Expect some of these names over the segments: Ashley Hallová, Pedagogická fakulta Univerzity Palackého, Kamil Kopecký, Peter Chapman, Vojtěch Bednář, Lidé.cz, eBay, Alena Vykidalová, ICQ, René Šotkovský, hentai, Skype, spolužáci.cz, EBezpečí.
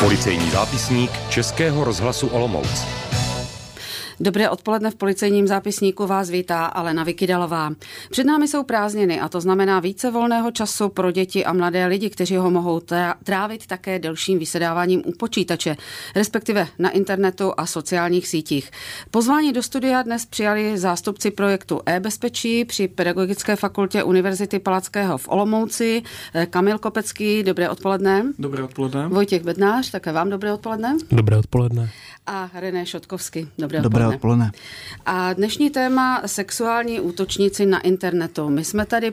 Policejní zápisník Českého rozhlasu Olomouc. Dobré odpoledne, v policejním zápisníku vás vítá Alena Vykidalová. Před námi jsou prázdniny a to znamená více volného času pro děti a mladé lidi, kteří ho mohou trávit také delším vysedáváním u počítače, respektive na internetu a sociálních sítích. Pozvání do studia dnes přijali zástupci projektu EBezpečí při Pedagogické fakultě Univerzity Palackého v Olomouci. Kamil Kopecký, dobré odpoledne. Dobré odpoledne. Vojtěch Bednář, také vám dobré odpoledne. Dobré odpoledne. A René Šotkovský, dobré odpoledne. A dnešní téma sexuální útočníci na internetu. My jsme tady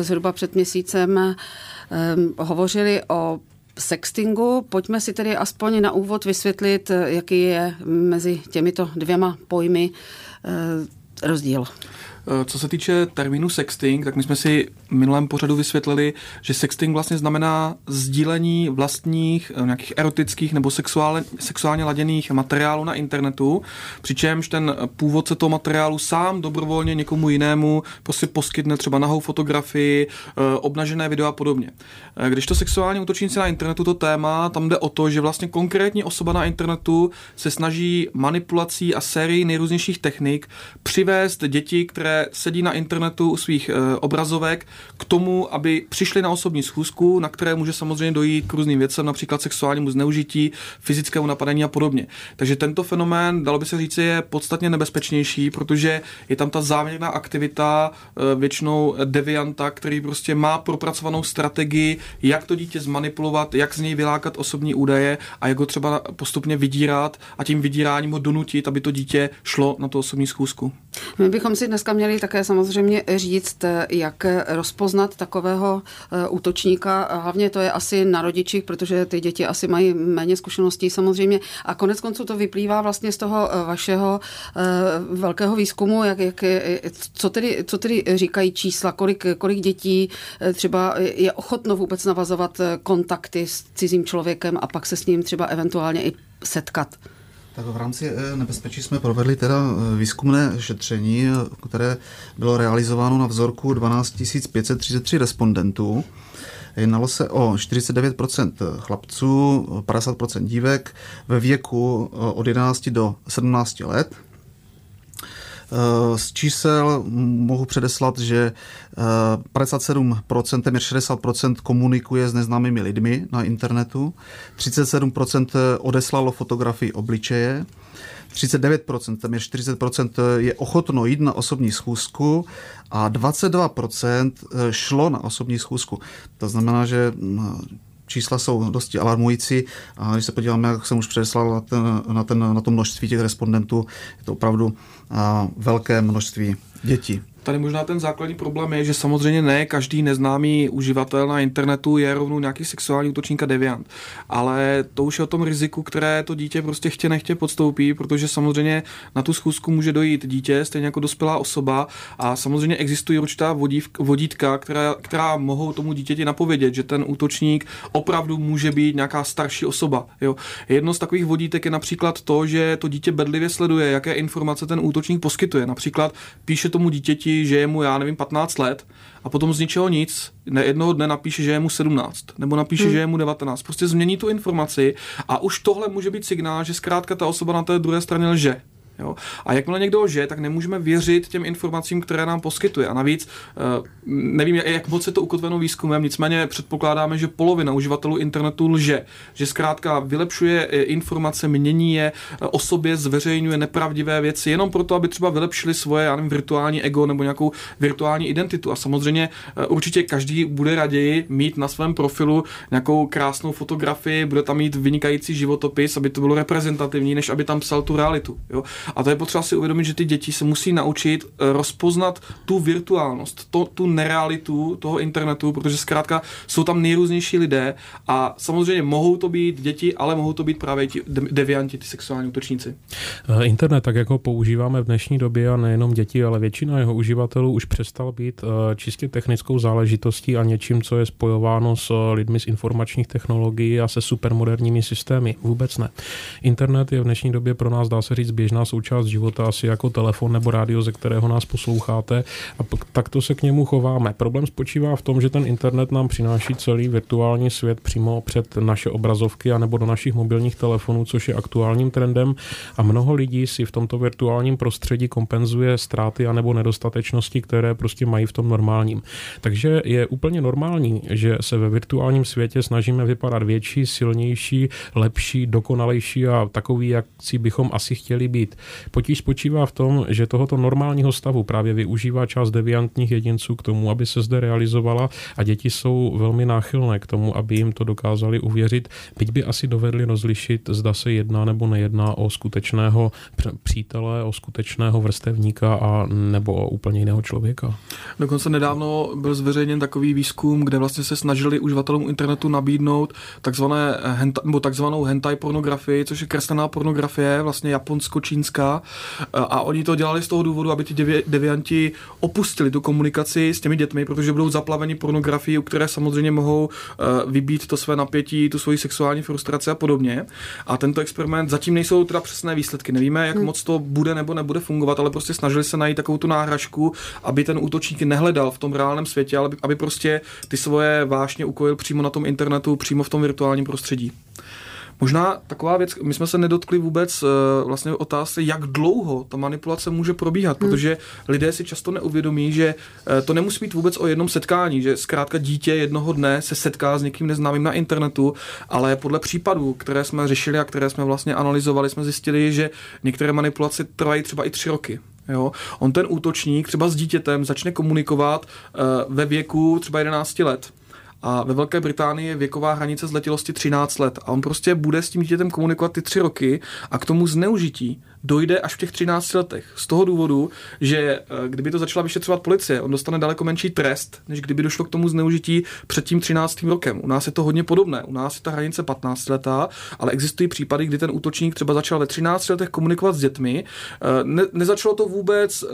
zhruba před měsícem hovořili o sextingu. Pojďme si tedy aspoň na úvod vysvětlit, jaký je mezi těmito dvěma pojmy rozdíl. Co se týče termínu sexting, tak my jsme si v minulém pořadu vysvětlili, že sexting vlastně znamená sdílení vlastních nějakých erotických nebo sexuálně laděných materiálů na internetu, přičemž ten původce toho materiálu sám dobrovolně někomu jinému prostě poskytne třeba nahou fotografii, obnažené video a podobně. Když to sexuální útočníci na internetu, to téma, tam jde o to, že vlastně konkrétní osoba na internetu se snaží manipulací a sérií nejrůznějších technik přivést děti, které sedí na internetu u svých obrazovek k tomu, aby přišli na osobní schůzku, na které může samozřejmě dojít k různým věcem, například sexuálnímu zneužití, fyzickému napadení a podobně. Takže tento fenomén, dalo by se říct, je podstatně nebezpečnější, protože je tam ta záměrná aktivita většinou devianta, který prostě má propracovanou strategii, jak to dítě zmanipulovat, jak z něj vylákat osobní údaje a jak ho třeba postupně vydírat a tím vydíráním ho donutit, aby to dítě šlo na tu osobní schůzku. My bychom si dneska měli také samozřejmě říct, jak rozpoznat takového útočníka. Hlavně to je asi na rodičích, protože ty děti asi mají méně zkušeností samozřejmě. A konec konců to vyplývá vlastně z toho vašeho velkého výzkumu, co tedy říkají čísla, kolik dětí třeba je ochotno vůbec navazovat kontakty s cizím člověkem a pak se s ním třeba eventuálně i setkat. Tak v rámci nebezpečí jsme provedli teda výzkumné šetření, které bylo realizováno na vzorku 12 533 respondentů. Jednalo se o 49% chlapců, 50% dívek ve věku od 11 do 17 let. Z čísel mohu předeslat, že 57%, téměř 60% komunikuje s neznámými lidmi na internetu, 37% odeslalo fotografii obličeje, 39%, téměř 40% je ochotno jít na osobní schůzku a 22% šlo na osobní schůzku. To znamená, že čísla jsou dosti alarmující a když se podíváme, jak jsem už předeslal na to množství těch respondentů, je to opravdu velké množství dětí. Tady možná ten základní problém je, že samozřejmě ne každý neznámý uživatel na internetu je rovnou nějaký sexuální útočník a deviant, ale to už je o tom riziku, které to dítě prostě chtě nechtě podstoupí, protože samozřejmě na tu schůzku může dojít dítě, stejně jako dospělá osoba a samozřejmě existují určitá vodítka, která mohou tomu dítěti napovědět, že ten útočník opravdu může být nějaká starší osoba. Jo. Jedno z takových vodítek je například to, že to dítě bedlivě sleduje, jaké informace ten útočník poskytuje. Například píše tomu dítěti, že je mu, 15 let a potom z ničeho nic, jednoho dne napíše, že je mu 17, nebo napíše, že je mu 19. Prostě změní tu informaci a už tohle může být signál, že zkrátka ta osoba na té druhé straně lže. Jo? A jakmile někdo lže, tak nemůžeme věřit těm informacím, které nám poskytuje. A navíc, nevím, jak moc je to ukotveno výzkumem, nicméně předpokládáme, že polovina uživatelů internetu lže. Že zkrátka vylepšuje informace, mění je, o sobě zveřejňuje nepravdivé věci, jenom proto, aby třeba vylepšili svoje virtuální ego nebo nějakou virtuální identitu. A samozřejmě určitě každý bude raději mít na svém profilu nějakou krásnou fotografii, bude tam mít vynikající životopis, aby to bylo reprezentativní, než aby tam psal tu realitu. Jo? A to je potřeba si uvědomit, že ty děti se musí naučit rozpoznat tu virtuálnost, tu nerealitu toho internetu, protože zkrátka jsou tam nejrůznější lidé a samozřejmě mohou to být děti, ale mohou to být právě ti devianti, ty sexuální útočníci. Internet, tak jako používáme v dnešní době a nejenom děti, ale většina jeho uživatelů už přestal být čistě technickou záležitostí a něčím, co je spojováno s lidmi z informačních technologií a se supermoderními systémy. Vůbec ne. Internet je v dnešní době pro nás, dá se říct, běžná součást života asi jako telefon nebo rádio, ze kterého nás posloucháte, a takto se k němu chováme. Problém spočívá v tom, že ten internet nám přináší celý virtuální svět přímo před naše obrazovky anebo do našich mobilních telefonů, což je aktuálním trendem, a mnoho lidí si v tomto virtuálním prostředí kompenzuje ztráty anebo nedostatečnosti, které prostě mají v tom normálním. Takže je úplně normální, že se ve virtuálním světě snažíme vypadat větší, silnější, lepší, dokonalejší a takový, jak si bychom asi chtěli být. Potíž spočívá v tom, že tohoto normálního stavu právě využívá část deviantních jedinců k tomu, aby se zde realizovala, a děti jsou velmi náchylné k tomu, aby jim to dokázali uvěřit, byť by asi dovedli rozlišit, zda se jedná nebo nejedná o skutečného přítele, o skutečného vrstevníka a nebo o úplně jiného člověka. Dokonce nedávno byl zveřejněn takový výzkum, kde vlastně se snažili uživatelům internetu nabídnout takzvanou hentai pornografii, což je kreslená pornografie, vlastně japonsko-čínská, a oni to dělali z toho důvodu, aby ti devianti opustili tu komunikaci s těmi dětmi, protože budou zaplaveni pornografií, u které samozřejmě mohou vybít to své napětí, tu svoji sexuální frustraci a podobně. A tento experiment, zatím nejsou teda přesné výsledky, nevíme, jak moc to bude nebo nebude fungovat, ale prostě snažili se najít takovou tu náhražku, aby ten útočník nehledal v tom reálném světě, ale aby prostě ty svoje vášně ukojil přímo na tom internetu, přímo v tom virtuálním prostředí. Možná taková věc, my jsme se nedotkli vůbec vlastně otázky, jak dlouho ta manipulace může probíhat, protože lidé si často neuvědomí, že to nemusí být vůbec o jednom setkání, že zkrátka dítě jednoho dne se setká s někým neznámým na internetu, ale podle případů, které jsme řešili a které jsme vlastně analyzovali, jsme zjistili, že některé manipulace trvají třeba i 3 roky. Jo? On ten útočník třeba s dítětem začne komunikovat ve věku třeba 11 let. A ve Velké Británii je věková hranice zletilosti 13 let. A on prostě bude s tím dítětem komunikovat ty 3 roky a k tomu zneužití dojde až v těch 13 letech. Z toho důvodu, že kdyby to začala vyšetřovat policie, on dostane daleko menší trest, než kdyby došlo k tomu zneužití před tím 13. rokem. U nás je to hodně podobné. U nás je ta hranice 15 letá, ale existují případy, kdy ten útočník třeba začal ve 13 letech komunikovat s dětmi. Nezačalo to vůbec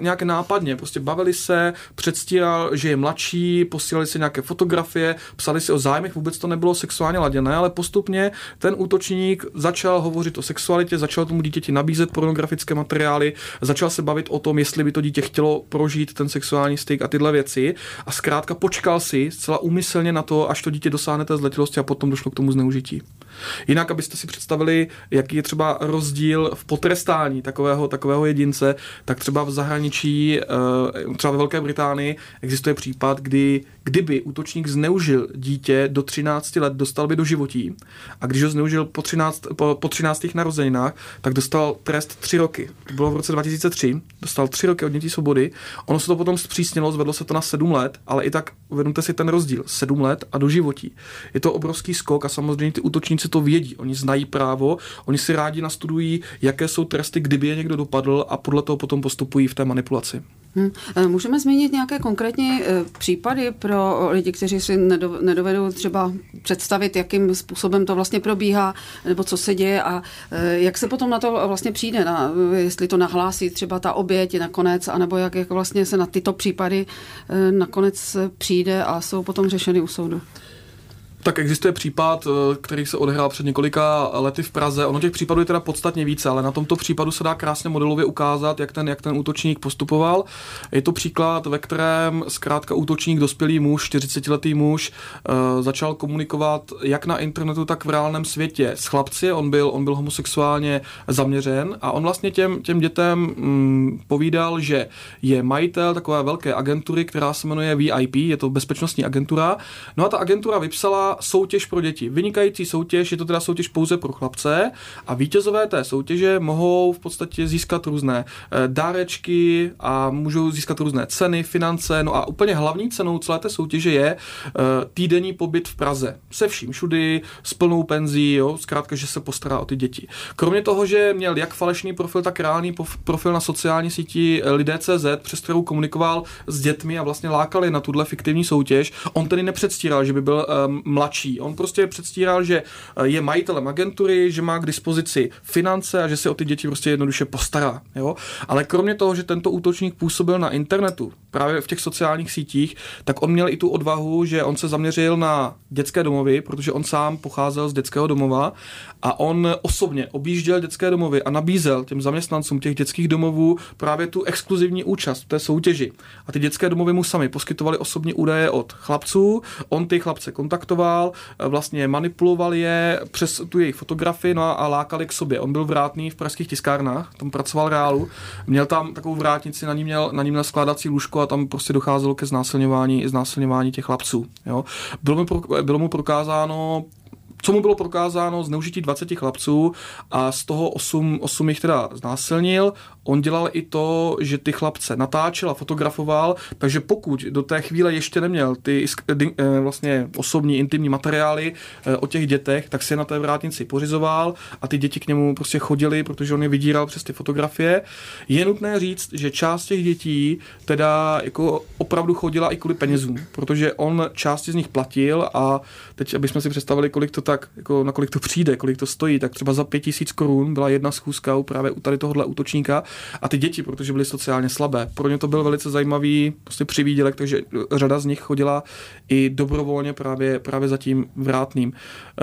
nějak nápadně. Prostě bavili se, předstíral, že je mladší, posílali si nějaké fotografie, psali si o zájmech, vůbec to nebylo sexuálně laděné, ale postupně ten útočník začal hovořit o sexualitě, začal tomu dítěti nabízet pornografické materiály, začal se bavit o tom, jestli by to dítě chtělo prožít ten sexuální styk a tyhle věci, a zkrátka počkal si zcela úmyslně na to, až to dítě dosáhne té zletilosti, a potom došlo k tomu zneužití. Jinak, abyste si představili, jaký je třeba rozdíl v potrestání takového jedince, tak třeba v zahraničí, třeba ve Velké Británii existuje případ, kdyby útočník zneužil dítě do 13 let, dostal by doživotí, a když ho zneužil po 13. narozeninách, tak dostal trest 3 roky. To bylo v roce 2003, dostal 3 roky odnětí svobody. Ono se to potom zpřísnilo, zvedlo se to na 7 let, ale i tak uvědomte si ten rozdíl, 7 let a doživotí. Je to obrovský skok a samozřejmě ty útočníci to vědí, oni znají právo, oni si rádi nastudují, jaké jsou tresty, kdyby je někdo dopadl, a podle toho potom postupují v té manipulaci. Můžeme zmínit nějaké konkrétní případy pro lidi, kteří si nedovedou třeba představit, jakým způsobem to vlastně probíhá, nebo co se děje a jak se potom na to vlastně přijde, jestli to nahlásí třeba ta oběť nakonec, anebo jak vlastně se na tyto případy nakonec přijde a jsou potom řešeny u soudu. Tak existuje případ, který se odehrál před několika lety v Praze. Ono těch případů je teda podstatně více, ale na tomto případu se dá krásně modelově ukázat, jak ten útočník postupoval. Je to příklad, ve kterém zkrátka útočník, dospělý muž, 40-letý muž, začal komunikovat jak na internetu, tak v reálném světě s chlapci. On byl homosexuálně zaměřen a on vlastně těm dětem povídal, že je majitel takové velké agentury, která se jmenuje VIP, je to bezpečnostní agentura. No a ta agentura vypsala soutěž pro děti. Vynikající soutěž, je to teda soutěž pouze pro chlapce, a vítězové té soutěže mohou v podstatě získat různé dárečky a můžou získat různé ceny, finance, no a úplně hlavní cenou celé té soutěže je týdenní pobyt v Praze. Se vším všudy, s plnou penzí, jo, zkrátka, že se postará o ty děti. Kromě toho, že měl jak falešný profil, tak reálný profil na sociální síti Lidé.cz, přes kterou komunikoval s dětmi a vlastně lákali na tuhle fiktivní soutěž, on tedy nepředstíral, že by byl mladší. On prostě předstíral, že je majitelem agentury, že má k dispozici finance a že se o ty děti prostě jednoduše postará. Jo? Ale kromě toho, že tento útočník působil na internetu, právě v těch sociálních sítích, tak on měl i tu odvahu, že on se zaměřil na dětské domovy, protože on sám pocházel z dětského domova a on osobně objížděl dětské domovy a nabízel těm zaměstnancům těch dětských domovů právě tu exkluzivní účast v té soutěži. A ty dětské domovy mu sami poskytovaly osobní údaje od chlapců, on ty chlapce kontaktoval, vlastně manipuloval je přes tu jejich fotografii, no a lákali k sobě. On byl vrátný v pražských tiskárnách, tam pracoval reálu, měl tam takovou vrátnici, na ní měl skládací lůžko a tam prostě docházelo ke znásilňování těch chlapců. Jo. Bylo mu prokázáno zneužití 20 chlapců a z toho 8 jich teda znásilnil. On dělal i to, že ty chlapce natáčel a fotografoval, takže pokud do té chvíle ještě neměl ty vlastně osobní, intimní materiály o těch dětech, tak se na té vrátnici pořizoval a ty děti k němu prostě chodily, protože on je vydíral přes ty fotografie. Je nutné říct, že část těch dětí teda jako opravdu chodila i kvůli penězům, protože on části z nich platil a teď, abychom si představili, nakolik to přijde, kolik to stojí, tak třeba za 5 000 korun byla jedna schůzka právě u tady tohohle útočníka a ty děti, protože byly sociálně slabé. Pro ně to byl velice zajímavý prostě přivídělek, takže řada z nich chodila i dobrovolně právě za tím vrátným.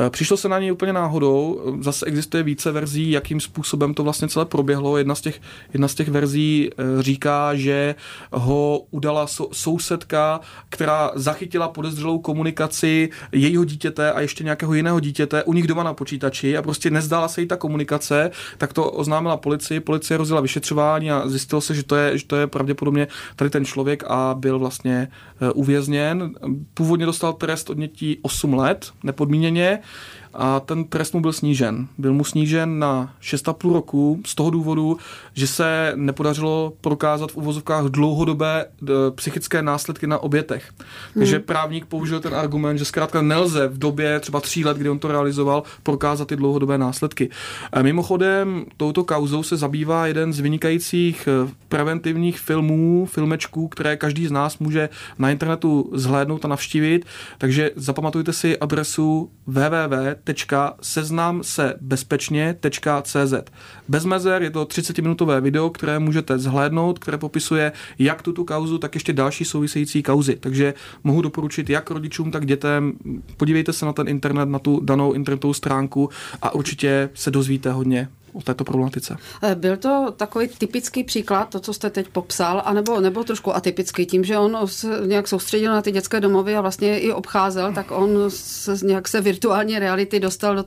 Přišlo se na něj úplně náhodou, zase existuje více verzí, jakým způsobem to vlastně celé proběhlo. Jedna z těch verzí říká, že ho udala sousedka, která zachytila podezřelou komunikaci jejího dítěte a ještě nějakého jiného dítěte u nich doma na počítači a prostě nezdála se jí ta komunikace, tak to oznámila policii, policie rozjela vyšetřování a zjistilo se, že to je pravděpodobně tady ten člověk a byl vlastně uvězněn. Původně dostal trest odnětí 8 let nepodmíněně a ten trest mu byl snížen. Byl mu snížen na 6,5 roku z toho důvodu, že se nepodařilo prokázat v uvozovkách dlouhodobé psychické následky na obětech. Takže právník použil ten argument, že zkrátka nelze v době třeba 3 let, kdy on to realizoval, prokázat ty dlouhodobé následky. Mimochodem, touto kauzou se zabývá jeden z vynikajících preventivních filmečků, které každý z nás může na internetu zhlédnout a navštívit. Takže zapamatujte si adresu www.seznam se bezpečně.cz. Bez mezer je to 30-minutové video, které můžete zhlédnout, které popisuje jak tuto kauzu, tak ještě další související kauzy. Takže mohu doporučit jak rodičům, tak dětem. Podívejte se na ten internet, na tu danou internetovou stránku a určitě se dozvíte hodně o této problematice. Byl to takový typický příklad, to, co jste teď popsal, anebo trošku atypický tím, že on se nějak soustředil na ty dětské domovy a vlastně i obcházel, tak on se nějak virtuální reality dostal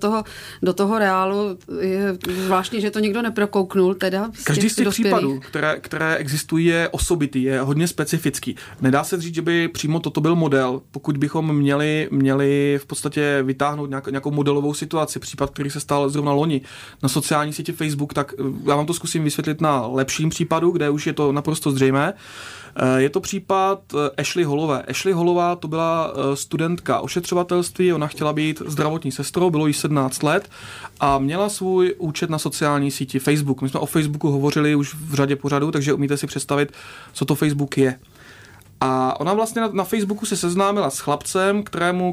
do toho reálu. Je zvláštní, že to nikdo neprokouknul. Teda každý z těch případů, které existují, je osobitý, je hodně specifický. Nedá se říct, že by přímo toto byl model, pokud bychom měli v podstatě vytáhnout nějakou modelovou situaci, případ, který se stal zrovna loni na sociální sítě Facebook, tak já vám to zkusím vysvětlit na lepším případu, kde už je to naprosto zřejmé. Je to případ Ashley Hallové. Ashley Hallová to byla studentka ošetřovatelství, ona chtěla být zdravotní sestrou, bylo jí 17 let a měla svůj účet na sociální síti Facebook. My jsme o Facebooku hovořili už v řadě pořadů, takže umíte si představit, co to Facebook je. A ona vlastně na Facebooku se seznámila s chlapcem,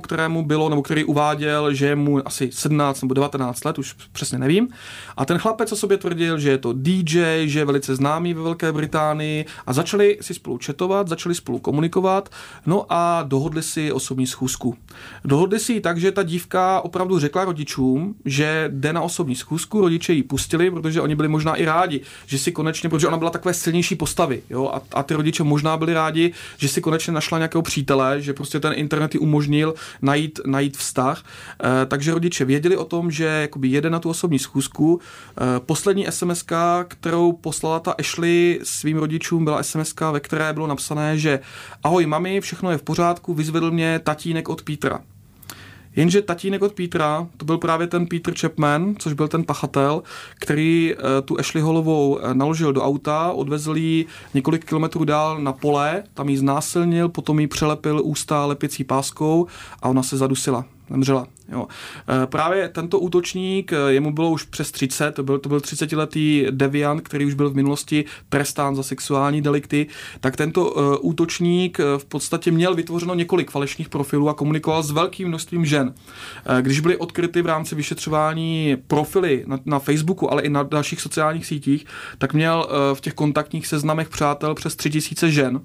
kterému bylo, nebo který uváděl, že je mu asi 17 nebo 19 let, už přesně nevím. A ten chlapec o sobě tvrdil, že je to DJ, že je velice známý ve Velké Británii a začali si spolu chatovat, začali spolu komunikovat, no a dohodli si osobní schůzku. Dohodli si ji tak, že ta dívka opravdu řekla rodičům, že jde na osobní schůzku, rodiče ji pustili, protože oni byli možná i rádi, že si konečně, protože ona byla takové silnější postavy, jo, a ty rodiče možná byli rádi, že si konečně našla nějakého přítele, že prostě ten internet jí umožnil najít vztah. Takže rodiče věděli o tom, že jakoby jede na tu osobní schůzku. Poslední SMSka, kterou poslala ta Ashley svým rodičům, byla SMSka, ve které bylo napsané, že ahoj mami, všechno je v pořádku, vyzvedl mě tatínek od Petra. Jenže tatínek od Petra, to byl právě ten Peter Chapman, což byl ten pachatel, který tu Ashley Hallovou naložil do auta, odvezl ji několik kilometrů dál na pole, tam ji znásilnil, potom ji přelepil ústa lepicí páskou a ona se zadusila. zemřela. Jo. Právě tento útočník, jemu bylo už přes 30, to byl 30-letý deviant, který už byl v minulosti trestán za sexuální delikty, tak tento útočník v podstatě měl vytvořeno několik falešných profilů a komunikoval s velkým množstvím žen. Když byly odkryty v rámci vyšetřování profily na Facebooku, ale i na dalších sociálních sítích, tak měl v těch kontaktních seznamech přátel přes 3000 žen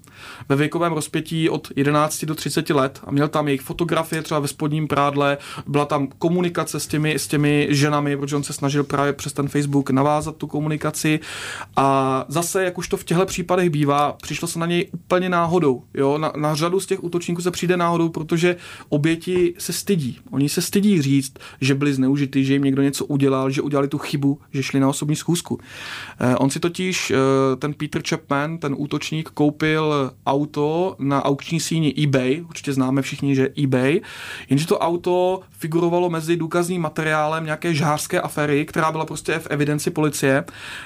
ve věkovém rozpětí od 11 do 30 let a měl tam jejich fotografie třeba ve spodním prádle, byla tam komunikace s těmi ženami, protože on se snažil právě přes ten Facebook navázat tu komunikaci a zase, jak už to v těchto případech bývá, přišlo se na něj úplně náhodou. Jo? Na řadu z těch útočníků se přijde náhodou, protože oběti se stydí. Oni se stydí říct, že byli zneužity, že jim někdo něco udělal, že udělali tu chybu, že šli na osobní schůzku. On si totiž, ten Peter Chapman, ten útočník, koupil auto na aukční síni eBay, určitě známe všichni, že eBay, jenže to auto figurovalo mezi důkazním materiálem nějaké žhářské aféry, která byla prostě v evidenci policie.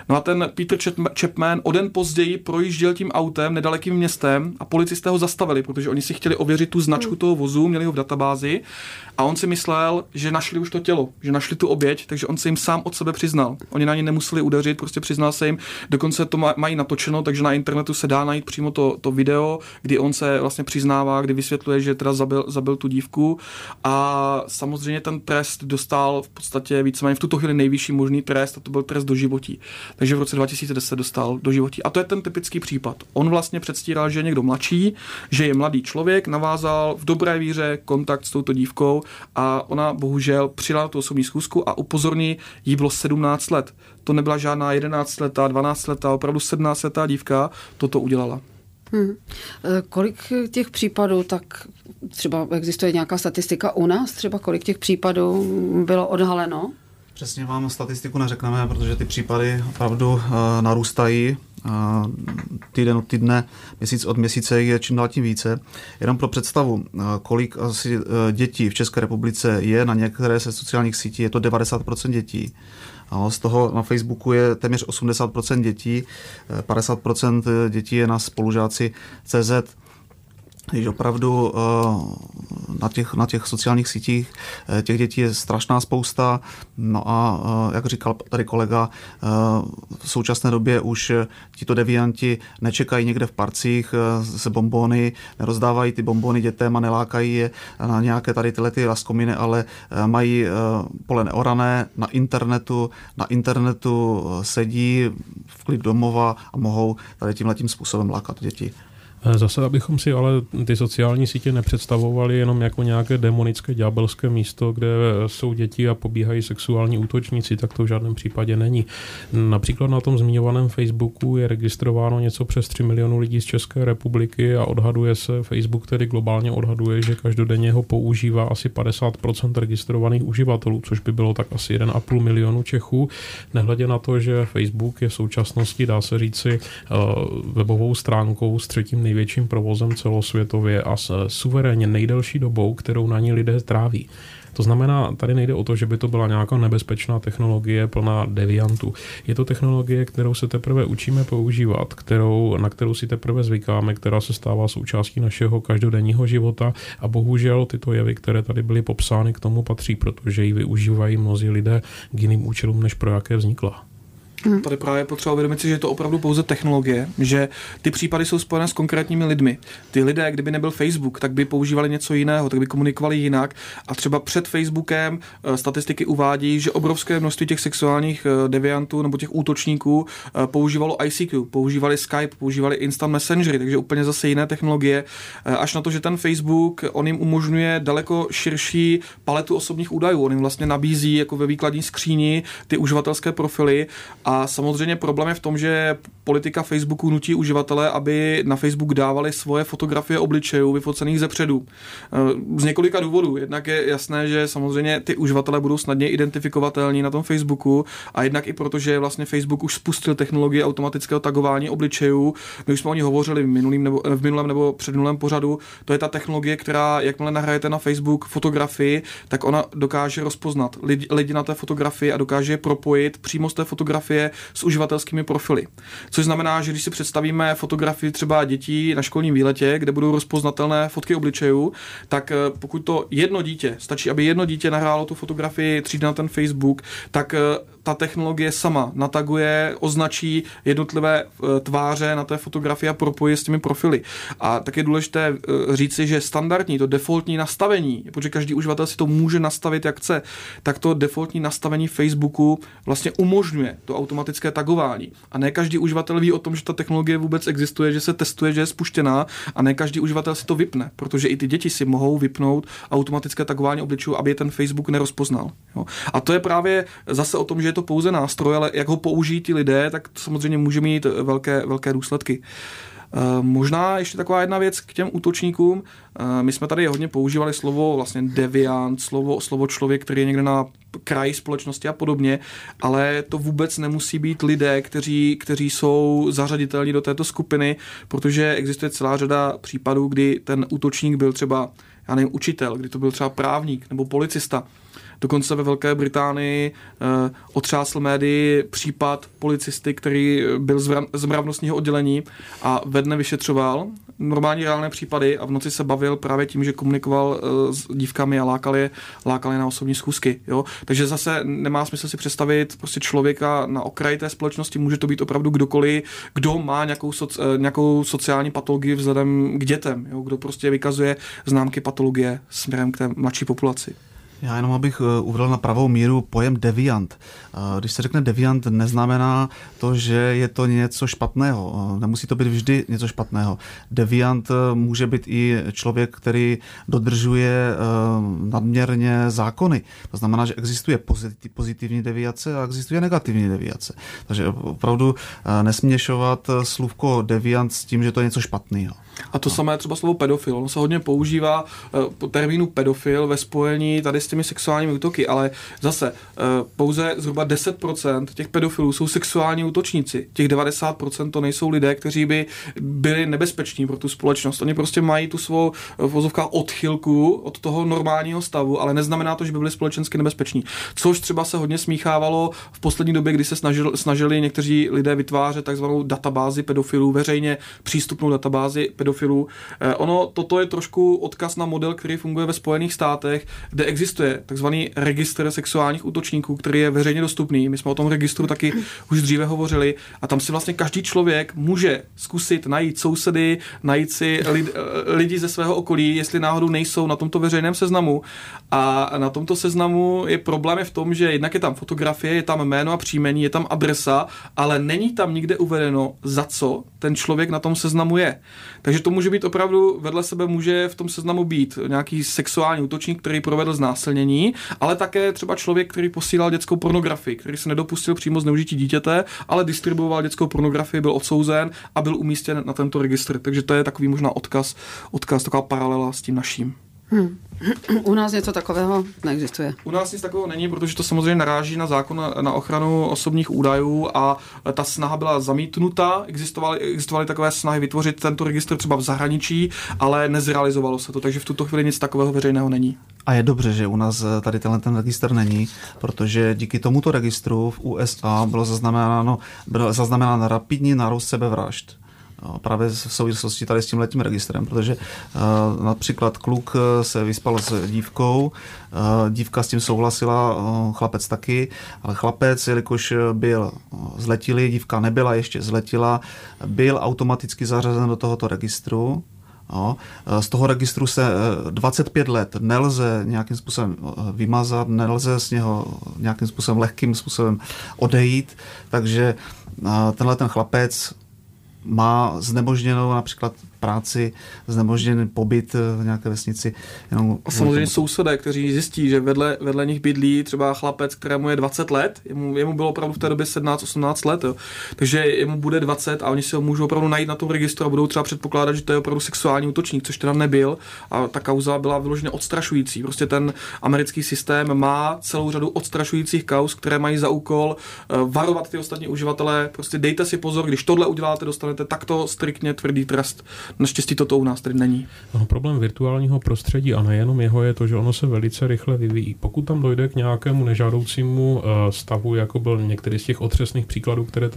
No a ten Peter Chapman o den později projížděl tím autem nedalekým městem a policisté ho zastavili, protože oni si chtěli ověřit tu značku toho vozu, měli ho v databázi a on si myslel, že našli už to tělo, že našli tu oběť, takže on se jim sám od sebe přiznal. Oni na ně nemuseli udeřit, prostě přiznal se jim, dokonce to mají natočeno, takže na internetu se dá najít přímo to video, kdy on se vlastně přiznává, kdy vysvětluje, že teda zabil tu dívku a samozřejmě ten trest dostal v podstatě víceméně v tuto chvíli nejvyšší možný trest a to byl trest doživotí. Takže v roce 2010 dostal doživotí. A to je ten typický případ. On vlastně předstíral, že je někdo mladší, že je mladý člověk, navázal v dobré víře kontakt s touto dívkou a ona bohužel přijala tu osobní schůzku a upozorní, jí bylo 17 let. To nebyla žádná 11 letá, 12 letá, opravdu 17 letá dívka toto udělala. Kolik těch případů, tak třeba existuje nějaká statistika u nás, třeba kolik těch případů bylo odhaleno? Přesně vám statistiku neřekneme, protože ty případy opravdu narůstají. Týden od týdne, měsíc od měsíce je čím dál tím více. Jenom pro představu, kolik asi dětí v České republice je na některé ze sociálních sítí, je to 90% dětí. Z toho na Facebooku je téměř 80% dětí, 50% dětí je na spolužáci.cz. Když opravdu na těch sociálních sítích těch dětí je strašná spousta. No a jak říkal tady kolega, v současné době už tito devianti nečekají někde v parcích se bombony, nerozdávají ty bombony dětem a nelákají je na nějaké tady tyhle ty laskominy, ale mají pole neorané na internetu sedí v klid domova a mohou tady tímhletím způsobem lákat děti. Zase, abychom si ale ty sociální sítě nepředstavovali jenom jako nějaké demonické, ďábelské místo, kde jsou děti a pobíhají sexuální útočníci, tak to v žádném případě není. Například na tom zmiňovaném Facebooku je registrováno něco přes 3 milionů lidí z České republiky a odhaduje se, Facebook tedy globálně odhaduje, že každodenně ho používá asi 50% registrovaných uživatelů, což by bylo tak asi 1,5 milionu Čechů. Nehledě na to, že Facebook je v současnosti, dá se říci, webovou stránkou s třetím největším provozem celosvětově a suverénně nejdelší dobou, kterou na ní lidé tráví. To znamená, tady nejde o to, že by to byla nějaká nebezpečná technologie plná deviantů. Je to technologie, kterou se teprve učíme používat, na kterou si teprve zvykáme, která se stává součástí našeho každodenního života a bohužel tyto jevy, které tady byly popsány, k tomu patří, protože ji využívají mnozí lidé k jiným účelům, než pro jaké vznikla. Tady právě potřeba uvědomit si, že je to opravdu pouze technologie, že ty případy jsou spojené s konkrétními lidmi. Ty lidé, kdyby nebyl Facebook, tak by používali něco jiného, tak by komunikovali jinak a třeba před Facebookem statistiky uvádí, že obrovské množství těch sexuálních deviantů nebo těch útočníků používalo ICQ, používali Skype, používali Instant Messengery, takže úplně zase jiné technologie, až na to, že ten Facebook, on jim umožňuje daleko širší paletu osobních údajů, on jim vlastně nabízí jako ve výkladní skříni ty uživatelské profily. A samozřejmě problém je v tom, že politika Facebooku nutí uživatele, aby na Facebook dávali svoje fotografie obličejů vyfocených zepředu. Z několika důvodů. Jednak je jasné, že samozřejmě ty uživatelé budou snadně identifikovatelní na tom Facebooku a jednak i proto, že vlastně Facebook už spustil technologii automatického tagování obličejů. My už jsme o ní hovořili v minulém nebo předminulém pořadu. To je ta technologie, která, jakmile nahrajete na Facebook fotografii, tak ona dokáže rozpoznat lidi na té fotografii a dokáže je propojit přímo z té fotografie fotografie s uživatelskými profily. Což znamená, že když si představíme fotografii třeba dětí na školním výletě, kde budou rozpoznatelné fotky obličejů, tak pokud to jedno dítě, stačí, aby jedno dítě nahrálo tu fotografii, třídne na ten Facebook, tak ta technologie sama nataguje, označí jednotlivé tváře na té fotografii a propojí s těmi profily. A tak je důležité říci, že standardní, to defaultní nastavení, protože každý uživatel si to může nastavit, jak chce, tak to defaultní nastavení Facebooku vlastně umožňuje to automatické tagování. A ne každý uživatel ví o tom, že ta technologie vůbec existuje, že se testuje, že je spuštěná, a ne každý uživatel si to vypne, protože i ty děti si mohou vypnout automatické tagování obličejů, aby je ten Facebook nerozpoznal. Jo. A to je právě zase o tom, že je to pouze nástroj, ale jak ho použijí ti lidé, tak to samozřejmě může mít velké důsledky. Možná ještě taková jedna věc k těm útočníkům. My jsme tady hodně používali slovo vlastně deviant, slovo člověk, který je někde na kraji společnosti a podobně, ale to vůbec nemusí být lidé, kteří jsou zařaditelní do této skupiny, protože existuje celá řada případů, kdy ten útočník byl třeba, já nevím, učitel, kdy to byl třeba právník nebo policista. Dokonce ve Velké Británii otřásl médii případ policisty, který byl z mravnostního oddělení a ve dne vyšetřoval normální reálné případy a v noci se bavil právě tím, že komunikoval s dívkami a lákal je na osobní schůzky. Jo? Takže zase nemá smysl si představit prostě člověka na okraji té společnosti, může to být opravdu kdokoliv, kdo má nějakou sociální patologii vzhledem k dětem, jo? Kdo prostě vykazuje známky patologie směrem k té mladší populaci. Já jenom abych uvedl na pravou míru pojem deviant. Když se řekne deviant, neznamená to, že je to něco špatného. Nemusí to být vždy něco špatného. Deviant může být i člověk, který dodržuje nadměrně zákony. To znamená, že existuje pozitivní deviace a existuje negativní deviace. Takže opravdu nesměšovat slůvko deviant s tím, že to je něco špatného. A to samé třeba slovo pedofil. Ono se hodně používá termínu pedofil ve spojení tady s těmi sexuálními útoky, ale zase pouze zhruba 10% těch pedofilů jsou sexuální útočníci. Těch 90% to nejsou lidé, kteří by byli nebezpeční pro tu společnost. Oni prostě mají tu svou vozovka odchylku od toho normálního stavu, ale neznamená to, že by byli společensky nebezpeční. Což třeba se hodně smíchávalo v poslední době, kdy se snažili někteří lidé vytvářet takzvanou databázi pedofilů, veřejně přístupnou databázi pedofilů. Toto je trošku odkaz na model, který funguje ve Spojených státech, kde existuje takzvaný registr sexuálních útočníků, který je veřejně dostupný. My jsme o tom registru taky už dříve hovořili a tam si vlastně každý člověk může zkusit najít sousedy, najít si lidi ze svého okolí, jestli náhodou nejsou na tomto veřejném seznamu. A na tomto seznamu je problém v tom, že jednak je tam fotografie, je tam jméno a příjmení, je tam adresa, ale není tam nikde uvedeno, za co ten člověk na tom seznamu je. Takže to může být opravdu, vedle sebe může v tom seznamu být nějaký sexuální útočník, který provedl znásilnění, ale také třeba člověk, který posílal dětskou pornografii, který se nedopustil přímo zneužití dítěte, ale distribuoval dětskou pornografii, byl odsouzen a byl umístěn na tento registr. Takže to je takový možná odkaz, taková paralela s tím naším. U nás něco takového neexistuje. U nás nic takového není, protože to samozřejmě naráží na zákon na ochranu osobních údajů a ta snaha byla zamítnuta. Existovaly takové snahy vytvořit tento registr třeba v zahraničí, ale nezrealizovalo se to, takže v tuto chvíli nic takového veřejného není. A je dobře, že u nás tady ten registr není, protože díky tomuto registru v USA byl zaznamenán rapidní nárůst sebevražd. Právě v souvislosti tady s tímhletím registrem, protože například kluk se vyspal s dívkou, dívka s tím souhlasila, chlapec taky, ale chlapec, jelikož byl zletilý, dívka nebyla ještě zletila, byl automaticky zařazen do tohoto registru. Z toho registru se 25 let nelze nějakým způsobem vymazat, nelze z něho nějakým způsobem, lehkým způsobem odejít, takže tenhle chlapec má znemožněnou například práci, znemožněný pobyt v nějaké vesnici. A samozřejmě sousedé, kteří zjistí, že vedle nich bydlí třeba chlapec, kterému je 20 let, jemu bylo opravdu v té době 17-18 let, jo. Takže jemu bude 20 a oni si ho můžou opravdu najít na tom registru a budou třeba předpokládat, že to je opravdu sexuální útočník, což teda nebyl a ta kauza byla vyloženě odstrašující. Prostě ten americký systém má celou řadu odstrašujících kauz, které mají za úkol varovat ty ostatní uživatele. Prostě dejte si pozor, když tohle uděláte, dostanete takto striktně tvrdý trest. Naštěstí toto u nás tady není. No, problém virtuálního prostředí a nejenom jeho je to, že ono se velice rychle vyvíjí. Pokud tam dojde k nějakému nežádoucímu stavu, jako byl některý z těch otřesných příkladů, které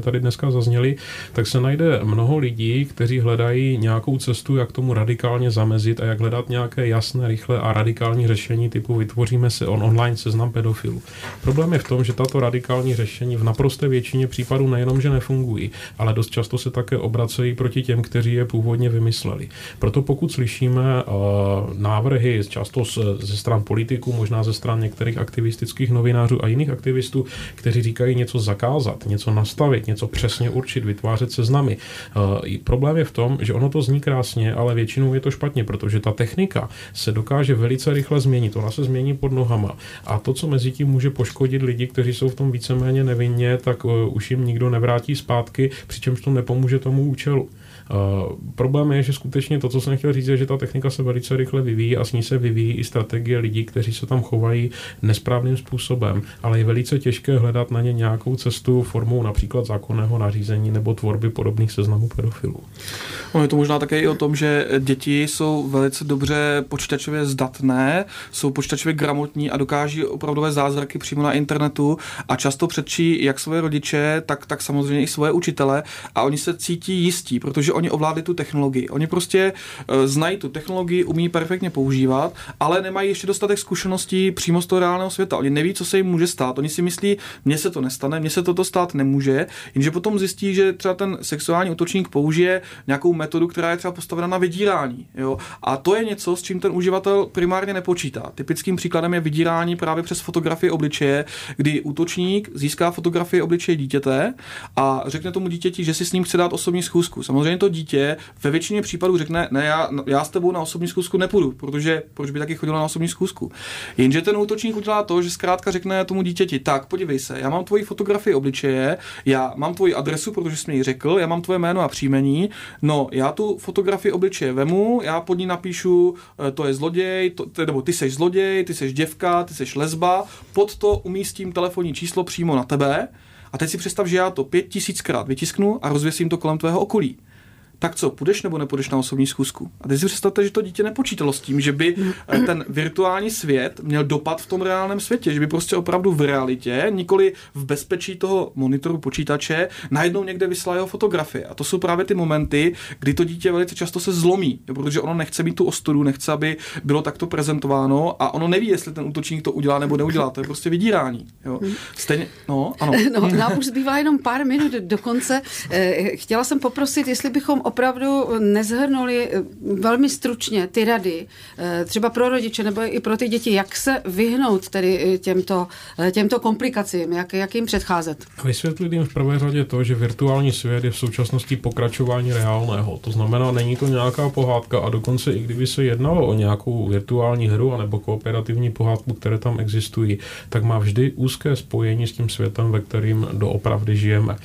tady dneska zazněly, tak se najde mnoho lidí, kteří hledají nějakou cestu, jak tomu radikálně zamezit a jak hledat nějaké jasné, rychlé a radikální řešení typu vytvoříme si online seznam pedofilů. Problém je v tom, že tato radikální řešení v naprosté většině případů nejenom, že nefungují, ale dost často se také obracejí proti těm, kteří je původně vymysleli. Proto pokud slyšíme návrhy často ze stran politiků, možná ze stran některých aktivistických novinářů a jiných aktivistů, kteří říkají něco zakázat, něco nastavit, něco přesně určit, vytvářet seznamy. Problém je v tom, že ono to zní krásně, ale většinou je to špatně, protože ta technika se dokáže velice rychle změnit. Ona se změní pod nohama. A to, co mezi tím může poškodit lidi, kteří jsou v tom víceméně nevinně, tak už jim nikdo nevrátí zpátky, přičemž to nepomůže tomu účelu. Problém je, že skutečně to, co jsem chtěl říct, je, že ta technika se velice rychle vyvíjí a s ní se vyvíjí i strategie lidí, kteří se tam chovají nesprávným způsobem, ale je velice těžké hledat na ně nějakou cestu formou například zákonného nařízení nebo tvorby podobných seznamů pedofilů. No, je to možná také i o tom, že děti jsou velice dobře počítačově zdatné, jsou počítačově gramotní a dokáží opravdové zázraky přímo na internetu a často předčí jak svoje rodiče, tak samozřejmě i svoje učitele a oni se cítí jistí, protože oni ovládli tu technologii. Oni prostě znají tu technologii, umí perfektně používat, ale nemají ještě dostatek zkušeností přímo z toho reálného světa. Oni neví, co se jim může stát. Oni si myslí, mně se to nestane, mně se toto stát nemůže, jenže potom zjistí, že třeba ten sexuální útočník použije nějakou metodu, která je třeba postavena na vydírání. Jo? A to je něco, s čím ten uživatel primárně nepočítá. Typickým příkladem je vydírání právě přes fotografii obličeje, kdy útočník získá fotografii obličeje dítěte a řekne tomu dítěti, že si s ním chce dát osobní schůzku. Samozřejmě to dítě ve většině případů řekne, ne, já s tebou na osobní schůzku nepůjdu, protože proč by taky chodila na osobní schůzku. Jenže ten útočník udělá to, že zkrátka řekne tomu dítěti, tak podívej se, já mám tvoji fotografii obličeje, já mám tvoji adresu, protože jsi mi ji řekl, já mám tvoje jméno a příjmení, no já tu fotografii obličeje vemu, já pod ní napíšu, to je zloděj, nebo ty seš zloděj, ty seš děvka, ty seš lesba, pod to umístím telefonní číslo přímo na tebe a teď si představ, že já to 5000krát vytisknu a rozvěsím to kolem tvého okolí. Tak co, půjdeš nebo nepůjdeš na osobní schůzku? A teď si představte, že to dítě nepočítalo s tím, že by ten virtuální svět měl dopad v tom reálném světě, že by prostě opravdu v realitě, nikoli v bezpečí toho monitoru počítače, najednou někde vyslala jeho fotografie. A to jsou právě ty momenty, kdy to dítě velice často se zlomí, protože ono nechce mít tu ostudu, nechce, aby bylo takto prezentováno a ono neví, jestli ten útočník to udělá nebo neudělá. To je prostě vydírání. Jo. Stejně, no, ano. No, nám už zbývá jenom pár minut do konce. Chtěla jsem poprosit, jestli bychom opravdu nezhrnuli velmi stručně ty rady, třeba pro rodiče nebo i pro ty děti, jak se vyhnout tedy těmto komplikacím, jak jim předcházet? Vysvětlit jim v prvé řadě to, že virtuální svět je v současnosti pokračování reálného. To znamená, není to nějaká pohádka a dokonce i kdyby se jednalo o nějakou virtuální hru anebo kooperativní pohádku, které tam existují, tak má vždy úzké spojení s tím světem, ve kterým doopravdy žijeme.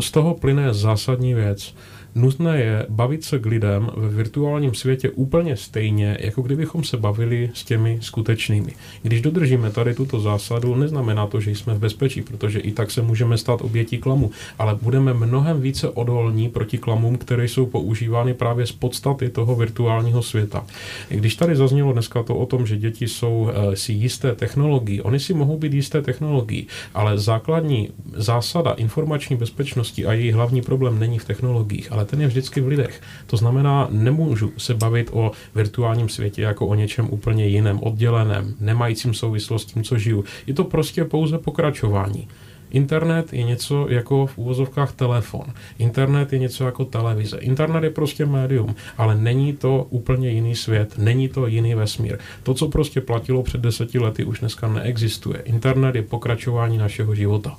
Z toho plyne zásadní věc. Nutné je bavit se k lidem ve virtuálním světě úplně stejně, jako kdybychom se bavili s těmi skutečnými. Když dodržíme tady tuto zásadu, neznamená to, že jsme v bezpečí, protože i tak se můžeme stát obětí klamu, ale budeme mnohem více odolní proti klamům, které jsou používány právě z podstaty toho virtuálního světa. Když tady zaznělo dneska to o tom, že děti jsou si jisté technologií, oni si mohou být jisté technologií, ale základní zásada informační bezpečnosti a její hlavní problém není v technologiích, ale ten je vždycky v lidech. To znamená, nemůžu se bavit o virtuálním světě jako o něčem úplně jiném, odděleném, nemajícím souvislost s tím, co žiju. Je to prostě pouze pokračování. Internet je něco jako v uvozovkách telefon. Internet je něco jako televize. Internet je prostě médium, ale není to úplně jiný svět, není to jiný vesmír. To, co prostě platilo před 10 lety, už dneska neexistuje. Internet je pokračování našeho života.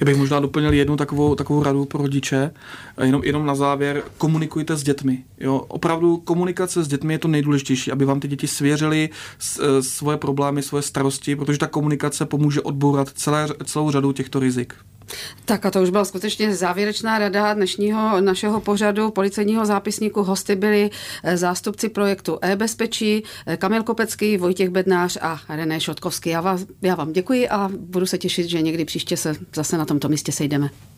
Já bych možná doplnil jednu takovou radu pro rodiče. Jenom na závěr, komunikujte s dětmi. Jo? Opravdu komunikace s dětmi je to nejdůležitější, aby vám ty děti svěřily svoje problémy, svoje starosti, protože ta komunikace pomůže odbourat celou řadu těchto rizik. Tak a to už byla skutečně závěrečná rada dnešního našeho pořadu Policejního zápisníku. Hosty byli zástupci projektu eBezpečí, Kamil Kopecký, Vojtěch Bednář a René Šotkovský. Já vám děkuji a budu se těšit, že někdy příště se zase na tomto místě sejdeme.